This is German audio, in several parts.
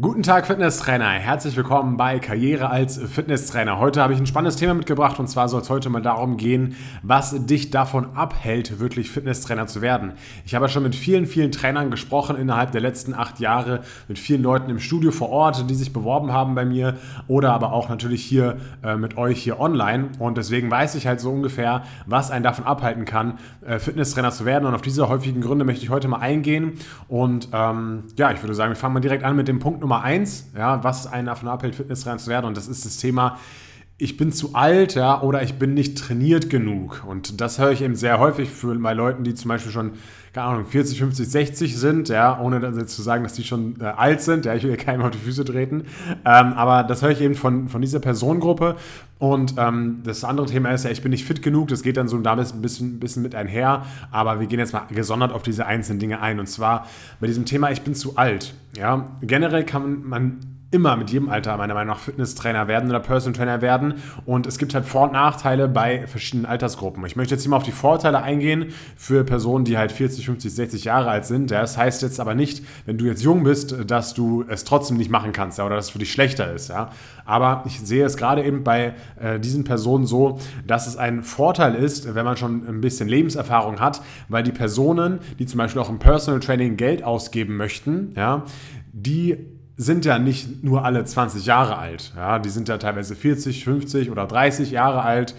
Guten Tag Fitnesstrainer, herzlich willkommen bei Karriere als Fitnesstrainer. Heute habe ich ein spannendes Thema mitgebracht und zwar soll es heute mal darum gehen, was dich davon abhält, wirklich Fitnesstrainer zu werden. Ich habe ja schon mit vielen Trainern gesprochen innerhalb der letzten 8 Jahre, mit vielen Leuten im Studio vor Ort, die sich beworben haben bei mir oder aber auch natürlich hier mit euch hier online, und deswegen weiß ich halt so ungefähr, was einen davon abhalten kann, Fitnesstrainer zu werden, und auf diese häufigen Gründe möchte ich heute mal eingehen und ich würde sagen, wir fangen mal direkt an mit dem Punkt Nummer 1, ja, was einen davon abhält, Fitnesstrainer zu werden, und das ist das Thema: Ich bin zu alt, ja, oder ich bin nicht trainiert genug. Und das höre ich eben sehr häufig bei Leuten, die zum Beispiel schon, keine Ahnung, 40, 50, 60 sind, ja, ohne jetzt zu sagen, dass die schon alt sind. Ja, ich will ja keinem auf die Füße treten. Aber das höre ich eben von dieser Personengruppe. Und das andere Thema ist ja, ich bin nicht fit genug. Das geht dann so damit ein bisschen mit einher. Aber wir gehen jetzt mal gesondert auf diese einzelnen Dinge ein. Und zwar bei diesem Thema, ich bin zu alt. Ja, generell kann man immer mit jedem Alter meiner Meinung nach Fitnesstrainer werden oder Personal Trainer werden, und es gibt halt Vor- und Nachteile bei verschiedenen Altersgruppen. Ich möchte jetzt hier mal auf die Vorteile eingehen für Personen, die halt 40, 50, 60 Jahre alt sind. Das heißt jetzt aber nicht, wenn du jetzt jung bist, dass du es trotzdem nicht machen kannst oder dass es für dich schlechter ist. Aber ich sehe es gerade eben bei diesen Personen so, dass es ein Vorteil ist, wenn man schon ein bisschen Lebenserfahrung hat, weil die Personen, die zum Beispiel auch im Personal Training Geld ausgeben möchten, die sind ja nicht nur alle 20 Jahre alt. Ja, die sind ja teilweise 40, 50 oder 30 Jahre alt,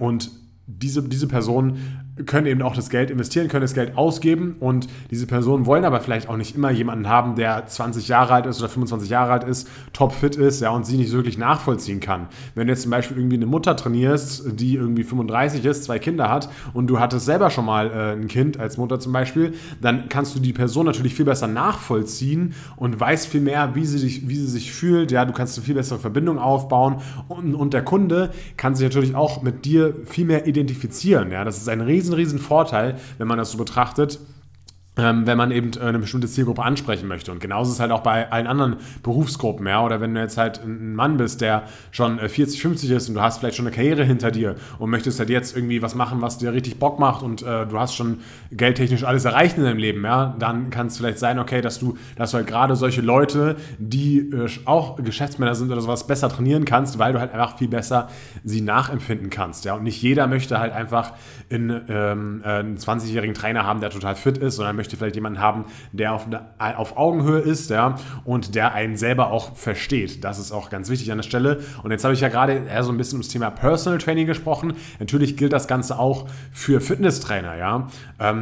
und diese Personen können eben auch das Geld investieren, können das Geld ausgeben, und diese Personen wollen aber vielleicht auch nicht immer jemanden haben, der 20 Jahre alt ist oder 25 Jahre alt ist, topfit ist, ja, und sie nicht wirklich nachvollziehen kann. Wenn du jetzt zum Beispiel irgendwie eine Mutter trainierst, die irgendwie 35 ist, 2 Kinder hat, und du hattest selber schon mal ein Kind als Mutter zum Beispiel, dann kannst du die Person natürlich viel besser nachvollziehen und weißt viel mehr, wie sie sich fühlt, ja, du kannst eine viel bessere Verbindung aufbauen, und der Kunde kann sich natürlich auch mit dir viel mehr identifizieren, ja, das ist ein riesen Vorteil, wenn man das so betrachtet, wenn man eben eine bestimmte Zielgruppe ansprechen möchte. Und genauso ist es halt auch bei allen anderen Berufsgruppen. Ja? Oder wenn du jetzt halt ein Mann bist, der schon 40, 50 ist und du hast vielleicht schon eine Karriere hinter dir und möchtest halt jetzt irgendwie was machen, was dir richtig Bock macht, und du hast schon geldtechnisch alles erreicht in deinem Leben, ja? Dann kann es vielleicht sein, okay, dass du halt gerade solche Leute, die auch Geschäftsmänner sind oder sowas, besser trainieren kannst, weil du halt einfach viel besser sie nachempfinden kannst. Ja? Und nicht jeder möchte halt einfach einen 20-jährigen Trainer haben, der total fit ist, sondern möchte vielleicht jemanden haben, der auf Augenhöhe ist, ja, und der einen selber auch versteht. Das ist auch ganz wichtig an der Stelle. Und jetzt habe ich ja gerade eher so ein bisschen ums Thema Personal Training gesprochen. Natürlich gilt das Ganze auch für Fitnesstrainer, ja.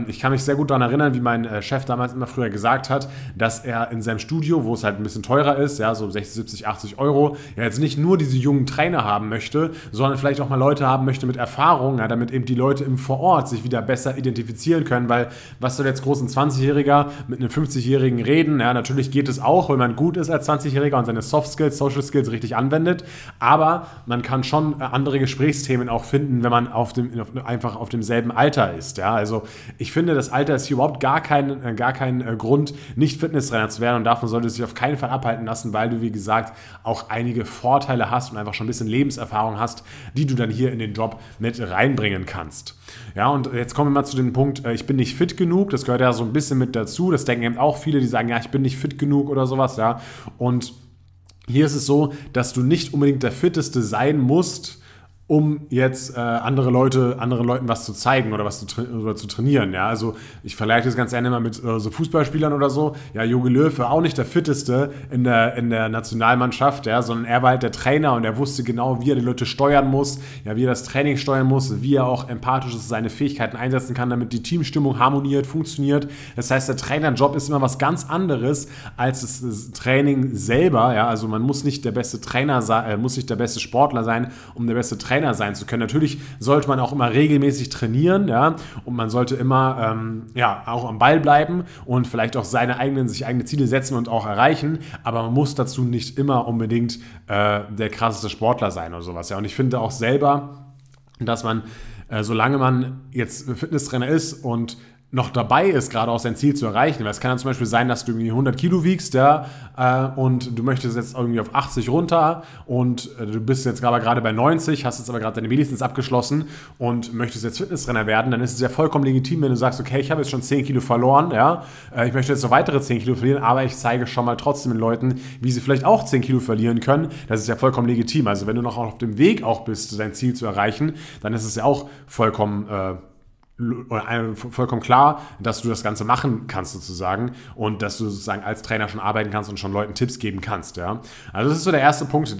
Ich kann mich sehr gut daran erinnern, wie mein Chef damals immer früher gesagt hat, dass er in seinem Studio, wo es halt ein bisschen teurer ist, ja, so 60, 70, 80 Euro, ja, jetzt nicht nur diese jungen Trainer haben möchte, sondern vielleicht auch mal Leute haben möchte mit Erfahrung, ja, damit eben die Leute im Vorort sich wieder besser identifizieren können, weil was soll jetzt groß ein 20-Jähriger mit einem 50-Jährigen reden. Ja, natürlich geht es auch, wenn man gut ist als 20-Jähriger und seine Soft Skills, Social Skills richtig anwendet, aber man kann schon andere Gesprächsthemen auch finden, wenn man einfach auf demselben Alter ist. Ja, also ich finde, das Alter ist hier überhaupt gar kein Grund, nicht Fitnesstrainer zu werden, und davon sollte es sich auf keinen Fall abhalten lassen, weil du, wie gesagt, auch einige Vorteile hast und einfach schon ein bisschen Lebenserfahrung hast, die du dann hier in den Job mit reinbringen kannst. Ja, und jetzt kommen wir mal zu dem Punkt, ich bin nicht fit genug, das gehört ja so ein bisschen mit dazu. Das denken eben auch viele, die sagen, ja, ich bin nicht fit genug oder sowas, ja. Und hier ist es so, dass du nicht unbedingt der Fitteste sein musst, um jetzt anderen Leuten was zu zeigen oder zu trainieren. Ja? Also ich vergleiche das ganz gerne mal mit so Fußballspielern oder so. Ja, Jogi Löw war auch nicht der Fitteste in der Nationalmannschaft, ja? Sondern er war halt der Trainer, und er wusste genau, wie er die Leute steuern muss, ja, wie er das Training steuern muss, wie er auch empathisch seine Fähigkeiten einsetzen kann, damit die Teamstimmung harmoniert, funktioniert. Das heißt, der Trainerjob ist immer was ganz anderes als das Training selber. Ja? Also man muss nicht der beste Trainer sein, muss nicht der beste Sportler sein, um der beste Trainer sein zu können. Natürlich sollte man auch immer regelmäßig trainieren, ja, und man sollte immer auch am Ball bleiben und vielleicht auch sich eigene Ziele setzen und auch erreichen, aber man muss dazu nicht immer unbedingt der krasseste Sportler sein oder sowas, ja, und ich finde auch selber, dass man, solange man jetzt Fitnesstrainer ist und noch dabei ist, gerade auch sein Ziel zu erreichen. Weil es kann dann zum Beispiel sein, dass du irgendwie 100 Kilo wiegst, ja, und du möchtest jetzt irgendwie auf 80 runter und du bist jetzt gerade bei 90, hast jetzt aber gerade deine Medizins abgeschlossen und möchtest jetzt Fitnesstrainer werden, dann ist es ja vollkommen legitim, wenn du sagst, okay, ich habe jetzt schon 10 Kilo verloren, ja, ich möchte jetzt noch weitere 10 Kilo verlieren, aber ich zeige schon mal trotzdem den Leuten, wie sie vielleicht auch 10 Kilo verlieren können. Das ist ja vollkommen legitim. Also wenn du noch auf dem Weg auch bist, dein Ziel zu erreichen, dann ist es ja auch vollkommen klar, dass du das Ganze machen kannst sozusagen und dass du sozusagen als Trainer schon arbeiten kannst und schon Leuten Tipps geben kannst. Ja? Also das ist so der erste Punkt,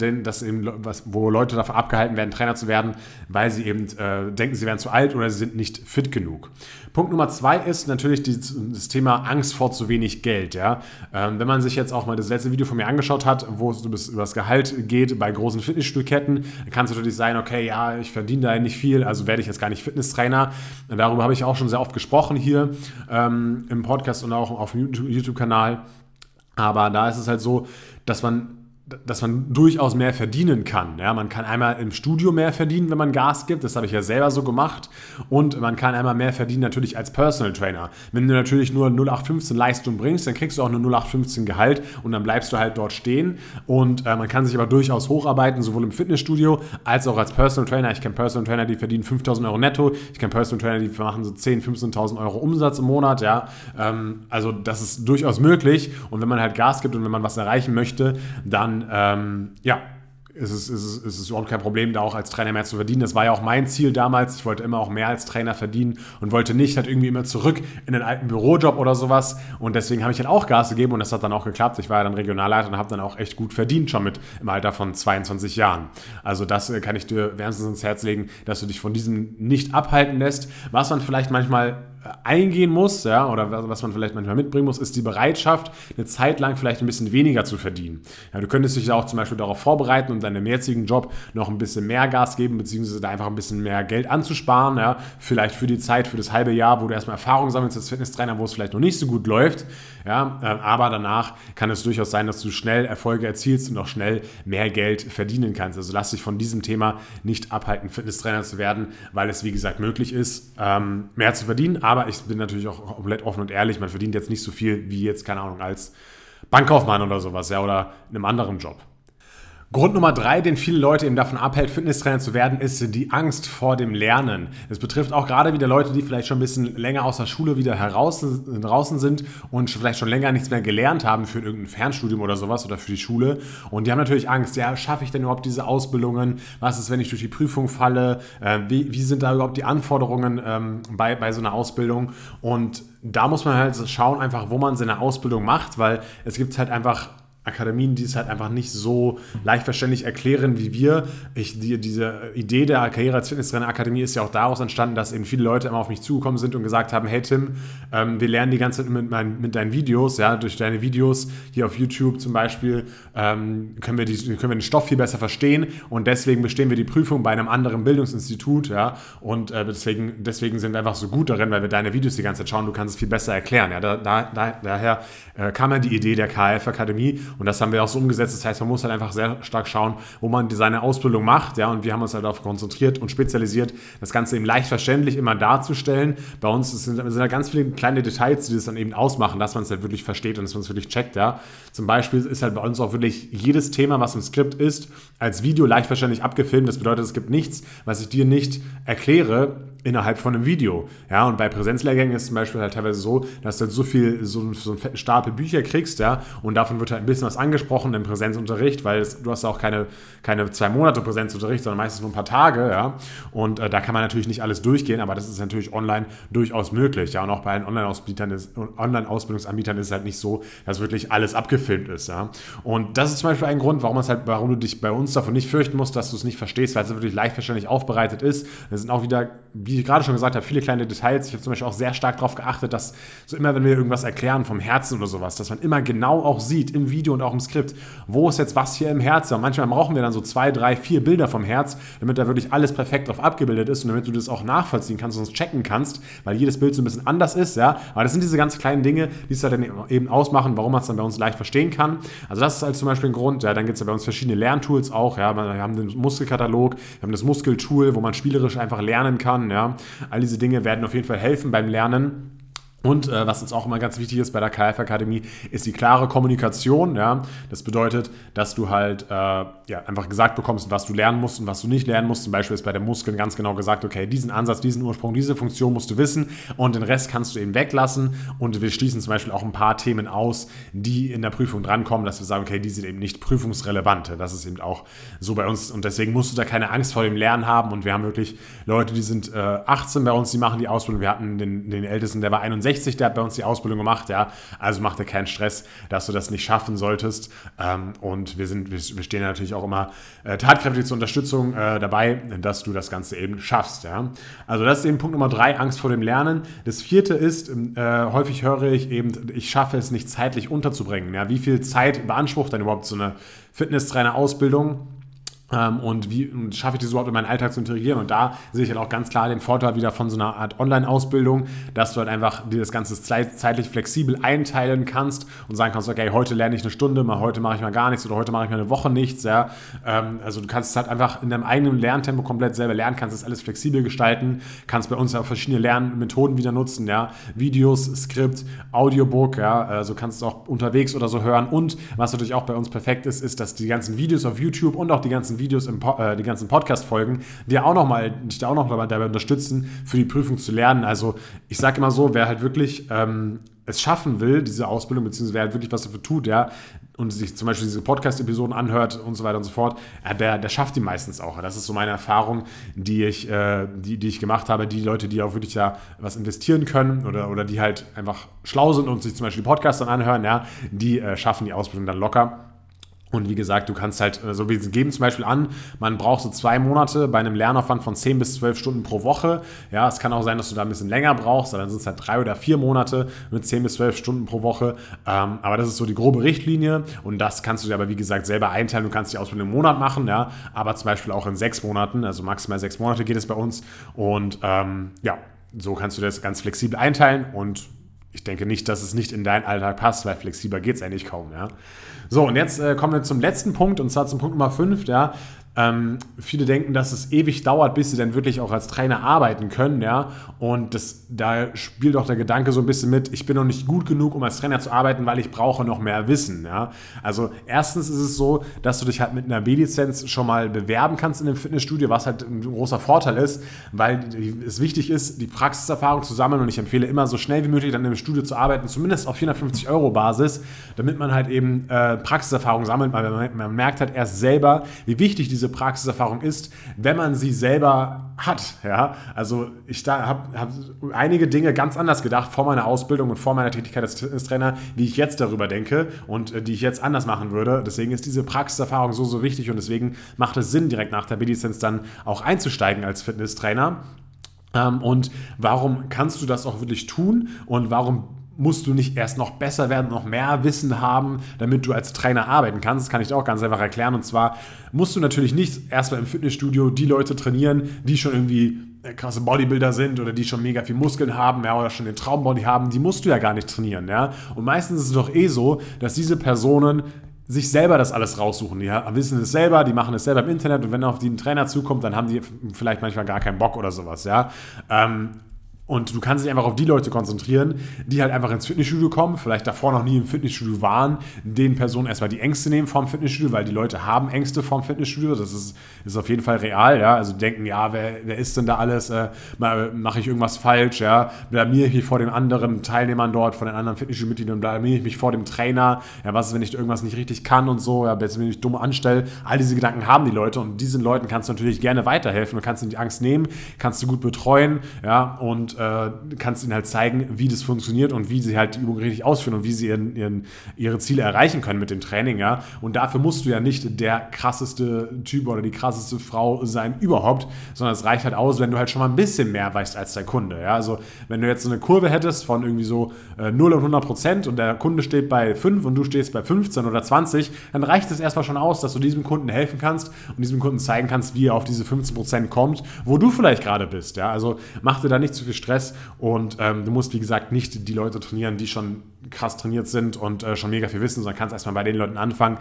wo Leute davon abgehalten werden, Trainer zu werden, weil sie eben denken, sie wären zu alt oder sie sind nicht fit genug. Punkt Nummer 2 ist natürlich das Thema Angst vor zu wenig Geld. Ja? Wenn man sich jetzt auch mal das letzte Video von mir angeschaut hat, wo es über das Gehalt geht bei großen Fitnessstudio-Ketten, kann es natürlich sein, okay, ja, ich verdiene da nicht viel, also werde ich jetzt gar nicht Fitnesstrainer. Darüber habe ich auch schon sehr oft gesprochen hier im Podcast und auch auf dem YouTube-Kanal. Aber da ist es halt so, dass man durchaus mehr verdienen kann. Ja? Man kann einmal im Studio mehr verdienen, wenn man Gas gibt. Das habe ich ja selber so gemacht. Und man kann einmal mehr verdienen natürlich als Personal Trainer. Wenn du natürlich nur 0815 Leistung bringst, dann kriegst du auch nur 0815 Gehalt und dann bleibst du halt dort stehen. Und man kann sich aber durchaus hocharbeiten, sowohl im Fitnessstudio als auch als Personal Trainer. Ich kenne Personal Trainer, die verdienen 5.000 Euro netto. Ich kenne Personal Trainer, die machen so 10.000, 15.000 Euro Umsatz im Monat. Ja? Also das ist durchaus möglich. Und wenn man halt Gas gibt und wenn man was erreichen möchte, dann es ist überhaupt kein Problem, da auch als Trainer mehr zu verdienen. Das war ja auch mein Ziel damals. Ich wollte immer auch mehr als Trainer verdienen und wollte nicht halt irgendwie immer zurück in den alten Bürojob oder sowas. Und deswegen habe ich dann auch Gas gegeben und das hat dann auch geklappt. Ich war ja dann Regionalleiter und habe dann auch echt gut verdient, schon mit im Alter von 22 Jahren. Also das kann ich dir wärmstens ins Herz legen, dass du dich von diesem nicht abhalten lässt. Was man vielleicht manchmal eingehen muss, ja, oder was man vielleicht manchmal mitbringen muss, ist die Bereitschaft, eine Zeit lang vielleicht ein bisschen weniger zu verdienen. Ja, du könntest dich auch zum Beispiel darauf vorbereiten und deinem jetzigen Job noch ein bisschen mehr Gas geben, beziehungsweise da einfach ein bisschen mehr Geld anzusparen, ja, vielleicht für die Zeit, für das halbe Jahr, wo du erstmal Erfahrung sammelst als Fitnesstrainer, wo es vielleicht noch nicht so gut läuft, ja, aber danach kann es durchaus sein, dass du schnell Erfolge erzielst und auch schnell mehr Geld verdienen kannst. Also lass dich von diesem Thema nicht abhalten, Fitnesstrainer zu werden, weil es, wie gesagt, möglich ist, mehr zu verdienen, aber ich bin natürlich auch komplett offen und ehrlich, man verdient jetzt nicht so viel wie jetzt, keine Ahnung, als Bankkaufmann oder sowas, ja, oder in einem anderen Job. Grund Nummer 3, den viele Leute eben davon abhält, Fitnesstrainer zu werden, ist die Angst vor dem Lernen. Das betrifft auch gerade wieder Leute, die vielleicht schon ein bisschen länger aus der Schule wieder draußen sind und vielleicht schon länger nichts mehr gelernt haben für irgendein Fernstudium oder sowas oder für die Schule. Und die haben natürlich Angst, ja, schaffe ich denn überhaupt diese Ausbildungen? Was ist, wenn ich durch die Prüfung falle? Wie sind da überhaupt die Anforderungen bei so einer Ausbildung? Und da muss man halt schauen, einfach, wo man seine Ausbildung macht, weil es gibt halt einfach Akademien, die es halt einfach nicht so leicht verständlich erklären wie wir. Diese Idee der Karriere als Fitnesstrainer-Akademie ist ja auch daraus entstanden, dass eben viele Leute immer auf mich zugekommen sind und gesagt haben, hey Tim, wir lernen die ganze Zeit mit deinen Videos, ja, durch deine Videos hier auf YouTube zum Beispiel, können wir den Stoff viel besser verstehen und deswegen bestehen wir die Prüfung bei einem anderen Bildungsinstitut, ja, und deswegen sind wir einfach so gut darin, weil wir deine Videos die ganze Zeit schauen, du kannst es viel besser erklären. Ja. Daher kam ja die Idee der KF-Akademie. Und das haben wir auch so umgesetzt. Das heißt, man muss halt einfach sehr stark schauen, wo man seine Ausbildung macht. Ja, und wir haben uns halt darauf konzentriert und spezialisiert, das Ganze eben leicht verständlich immer darzustellen. Bei uns sind halt ganz viele kleine Details, die das dann eben ausmachen, dass man es halt wirklich versteht und dass man es wirklich checkt. Ja. Zum Beispiel ist halt bei uns auch wirklich jedes Thema, was im Skript ist, als Video leicht verständlich abgefilmt. Das bedeutet, es gibt nichts, was ich dir nicht erkläre innerhalb von einem Video. Ja, und bei Präsenzlehrgängen ist es zum Beispiel halt teilweise so, dass du halt so einen fetten Stapel Bücher kriegst, ja, und davon wird halt ein bisschen was angesprochen im Präsenzunterricht, weil du hast auch keine 2 Monate Präsenzunterricht, sondern meistens nur ein paar Tage, ja, und da kann man natürlich nicht alles durchgehen, aber das ist natürlich online durchaus möglich, ja, und auch bei den Online-Ausbildungsanbietern ist es halt nicht so, dass wirklich alles abgefilmt ist, ja, und das ist zum Beispiel ein Grund, warum du dich bei uns davon nicht fürchten musst, dass du es nicht verstehst, weil es wirklich leicht verständlich aufbereitet ist. Das sind auch wieder, wie ich gerade schon gesagt habe, viele kleine Details. Ich habe zum Beispiel auch sehr stark darauf geachtet, dass so immer, wenn wir irgendwas erklären vom Herzen oder sowas, dass man immer genau auch sieht im Video und auch im Skript, wo ist jetzt was hier im Herzen. Und manchmal brauchen wir dann so 2, 3, 4 Bilder vom Herz, damit da wirklich alles perfekt drauf abgebildet ist und damit du das auch nachvollziehen kannst und es checken kannst, weil jedes Bild so ein bisschen anders ist, ja. Aber das sind diese ganz kleinen Dinge, die es dann eben ausmachen, warum man es dann bei uns leicht verstehen kann. Also das ist halt zum Beispiel ein Grund, ja. Dann gibt es ja bei uns verschiedene Lerntools auch, ja. Wir haben den Muskelkatalog, wir haben das Muskeltool, wo man spielerisch einfach lernen kann, ja. All diese Dinge werden auf jeden Fall helfen beim Lernen. Und was uns auch immer ganz wichtig ist bei der KF-Akademie, ist die klare Kommunikation. Ja? Das bedeutet, dass du halt einfach gesagt bekommst, was du lernen musst und was du nicht lernen musst. Zum Beispiel ist bei den Muskeln ganz genau gesagt, okay, diesen Ansatz, diesen Ursprung, diese Funktion musst du wissen und den Rest kannst du eben weglassen. Und wir schließen zum Beispiel auch ein paar Themen aus, die in der Prüfung drankommen, dass wir sagen, okay, die sind eben nicht prüfungsrelevant. Das ist eben auch so bei uns und deswegen musst du da keine Angst vor dem Lernen haben. Und wir haben wirklich Leute, die sind 18 bei uns, die machen die Ausbildung. Wir hatten den Ältesten, der war 61. Der hat bei uns die Ausbildung gemacht, ja, also mach dir keinen Stress, dass du das nicht schaffen solltest, und wir stehen natürlich auch immer tatkräftig zur Unterstützung dabei, dass du das Ganze eben schaffst, ja. Also das ist eben Punkt Nummer 3, Angst vor dem Lernen. Das 4. ist, häufig höre ich eben, ich schaffe es nicht zeitlich unterzubringen, ja, wie viel Zeit beansprucht denn überhaupt so eine Fitnesstrainer-Ausbildung? Und wie schaffe ich das überhaupt in meinen Alltag zu integrieren? Und da sehe ich halt auch ganz klar den Vorteil wieder von so einer Art Online-Ausbildung, dass du halt einfach dir das Ganze zeitlich flexibel einteilen kannst und sagen kannst, okay, heute lerne ich eine Stunde, mal heute mache ich mal gar nichts oder heute mache ich mal eine Woche nichts. Ja. Also du kannst es halt einfach in deinem eigenen Lerntempo komplett selber lernen, kannst das alles flexibel gestalten, kannst bei uns ja auch verschiedene Lernmethoden wieder nutzen, ja, Videos, Skript, Audiobook, ja, also kannst du auch unterwegs oder so hören. Und was natürlich auch bei uns perfekt ist, ist, dass die ganzen Videos auf YouTube und auch die ganzen Videos, die ganzen Podcast-Folgen, die auch nochmal, dich da auch noch dabei unterstützen, für die Prüfung zu lernen. Also ich sage immer so, wer halt wirklich es schaffen will, diese Ausbildung, beziehungsweise wer halt wirklich was dafür tut, ja, und sich zum Beispiel diese Podcast-Episoden anhört und so weiter und so fort, der schafft die meistens auch. Das ist so meine Erfahrung, die ich gemacht habe. Die Leute, die auch wirklich ja was investieren können oder die halt einfach schlau sind und sich zum Beispiel Podcasts dann anhören, ja, die schaffen die Ausbildung dann locker. Und wie gesagt, du kannst halt, so wie sie geben zum Beispiel an, man braucht so 2 Monate bei einem Lernaufwand von 10 bis 12 Stunden pro Woche. Ja, es kann auch sein, dass du da ein bisschen länger brauchst, dann sind es halt 3 oder 4 Monate mit 10 bis 12 Stunden pro Woche. Aber das ist so die grobe Richtlinie und das kannst du dir aber, wie gesagt, selber einteilen. Du kannst die Ausbildung im Monat machen, ja, aber zum Beispiel auch in 6 Monaten, also maximal 6 Monate geht es bei uns. Und so kannst du das ganz flexibel einteilen und ich denke nicht, dass es nicht in deinen Alltag passt, weil flexibler geht es eigentlich kaum. Ja? So, und jetzt kommen wir zum letzten Punkt, und zwar zum Punkt Nummer 5. Ja? Viele denken, dass es ewig dauert, bis sie dann wirklich auch als Trainer arbeiten können. Ja? Und da spielt auch der Gedanke so ein bisschen mit, ich bin noch nicht gut genug, um als Trainer zu arbeiten, weil ich brauche noch mehr Wissen. Ja? Also erstens ist es so, dass du dich halt mit einer B-Lizenz schon mal bewerben kannst in einem Fitnessstudio, was halt ein großer Vorteil ist, weil es wichtig ist, die Praxiserfahrung zu sammeln, und ich empfehle immer, so schnell wie möglich dann in einem Studio zu arbeiten, zumindest auf 450 € Basis, damit man halt eben Praxiserfahrung sammelt. Man merkt halt erst selber, wie wichtig diese Praxiserfahrung ist, wenn man sie selber hat. Ja? Also ich habe einige Dinge ganz anders gedacht vor meiner Ausbildung und vor meiner Tätigkeit als Trainer, wie ich jetzt darüber denke und die ich jetzt anders machen würde. Deswegen ist diese Praxiserfahrung so, so wichtig, und deswegen macht es Sinn, direkt nach der B-Lizenz dann auch einzusteigen als Fitnesstrainer. Und warum kannst du das auch wirklich tun und warum musst du nicht erst noch besser werden, noch mehr Wissen haben, damit du als Trainer arbeiten kannst? Das kann ich dir auch ganz einfach erklären. Und zwar musst du natürlich nicht erstmal im Fitnessstudio die Leute trainieren, die schon irgendwie krasse Bodybuilder sind oder die schon mega viel Muskeln haben, ja, oder schon den Traumbody haben. Die musst du ja gar nicht trainieren, ja. Und meistens ist es doch eh so, dass diese Personen sich selber das alles raussuchen. Die wissen es selber, die machen es selber im Internet, und wenn auf die ein Trainer zukommt, dann haben die vielleicht manchmal gar keinen Bock oder sowas, ja. Und du kannst dich einfach auf die Leute konzentrieren, die halt einfach ins Fitnessstudio kommen, vielleicht davor noch nie im Fitnessstudio waren, den Personen erstmal die Ängste nehmen vorm Fitnessstudio, weil die Leute haben Ängste vorm Fitnessstudio, das ist auf jeden Fall real, ja, also denken, ja, wer ist denn da alles, mache ich irgendwas falsch, ja, blamiere ich mich vor den anderen Teilnehmern dort, von den anderen Fitnessstudio-Mitgliedern, blamiere ich mich vor dem Trainer, ja, was ist, wenn ich irgendwas nicht richtig kann und so, ja, wenn ich dumm anstelle, all diese Gedanken haben die Leute, und diesen Leuten kannst du natürlich gerne weiterhelfen, du kannst ihnen die Angst nehmen, kannst du gut betreuen, ja, und kannst ihnen halt zeigen, wie das funktioniert und wie sie halt die Übung richtig ausführen und wie sie ihre Ziele erreichen können mit dem Training, ja. Und dafür musst du ja nicht der krasseste Typ oder die krasseste Frau sein überhaupt, sondern es reicht halt aus, wenn du halt schon mal ein bisschen mehr weißt als der Kunde, ja. Also wenn du jetzt so eine Kurve hättest von irgendwie so 0 und 100% und der Kunde steht bei 5 und du stehst bei 15 oder 20, dann reicht es erstmal schon aus, dass du diesem Kunden helfen kannst und diesem Kunden zeigen kannst, wie er auf diese 15% kommt, wo du vielleicht gerade bist, ja. Also mach dir da nicht zu viel Stress Stress und du musst, wie gesagt, nicht die Leute trainieren, die schon krass trainiert sind und schon mega viel wissen, sondern kannst erstmal bei den Leuten anfangen,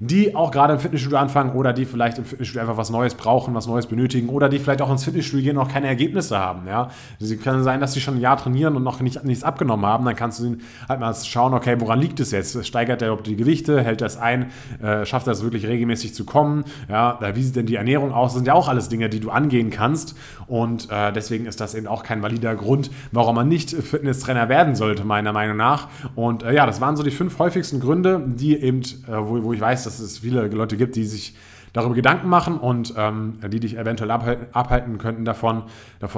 die auch gerade im Fitnessstudio anfangen oder die vielleicht im Fitnessstudio einfach was Neues brauchen, was Neues benötigen oder die vielleicht auch ins Fitnessstudio gehen und noch keine Ergebnisse haben. Ja? Es kann sein, dass die schon ein Jahr trainieren und noch nichts abgenommen haben, dann kannst du ihnen halt mal schauen, okay, woran liegt es jetzt? Steigert er die Gewichte, hält das ein, schafft er es wirklich regelmäßig zu kommen? Ja? Wie sieht denn die Ernährung aus? Das sind ja auch alles Dinge, die du angehen kannst und deswegen ist das eben auch kein valider Grund, warum man nicht Fitnesstrainer werden sollte, meiner Meinung nach. Und ja, das waren so die 5 häufigsten Gründe, die eben, wo ich weiß, dass es viele Leute gibt, die sich darüber Gedanken machen und die dich eventuell abhalten könnten davor,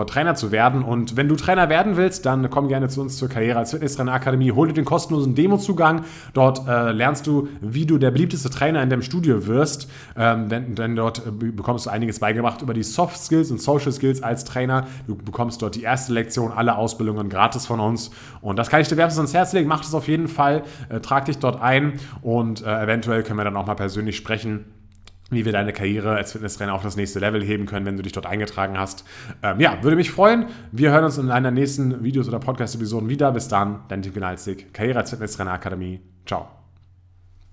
Trainer zu werden. Und wenn du Trainer werden willst, dann komm gerne zu uns zur Karriere als Fitnesstrainer-Akademie. Hol dir den kostenlosen Demo-Zugang. Dort lernst du, wie du der beliebteste Trainer in deinem Studio wirst. Denn dort bekommst du einiges beigebracht über die Soft Skills und Social Skills als Trainer. Du bekommst dort die erste Lektion, alle Ausbildungen gratis von uns. Und das kann ich dir wärmstens ans Herz legen. Mach das auf jeden Fall. Trag dich dort ein und eventuell können wir dann auch mal persönlich sprechen, wie wir deine Karriere als Fitnesstrainer auf das nächste Level heben können, wenn du dich dort eingetragen hast. Ja, würde mich freuen. Wir hören uns in einer nächsten Videos- oder Podcast-Episode wieder. Bis dann, dein Tim Gnaizdik, Karriere als Fitnesstrainer Akademie. Ciao.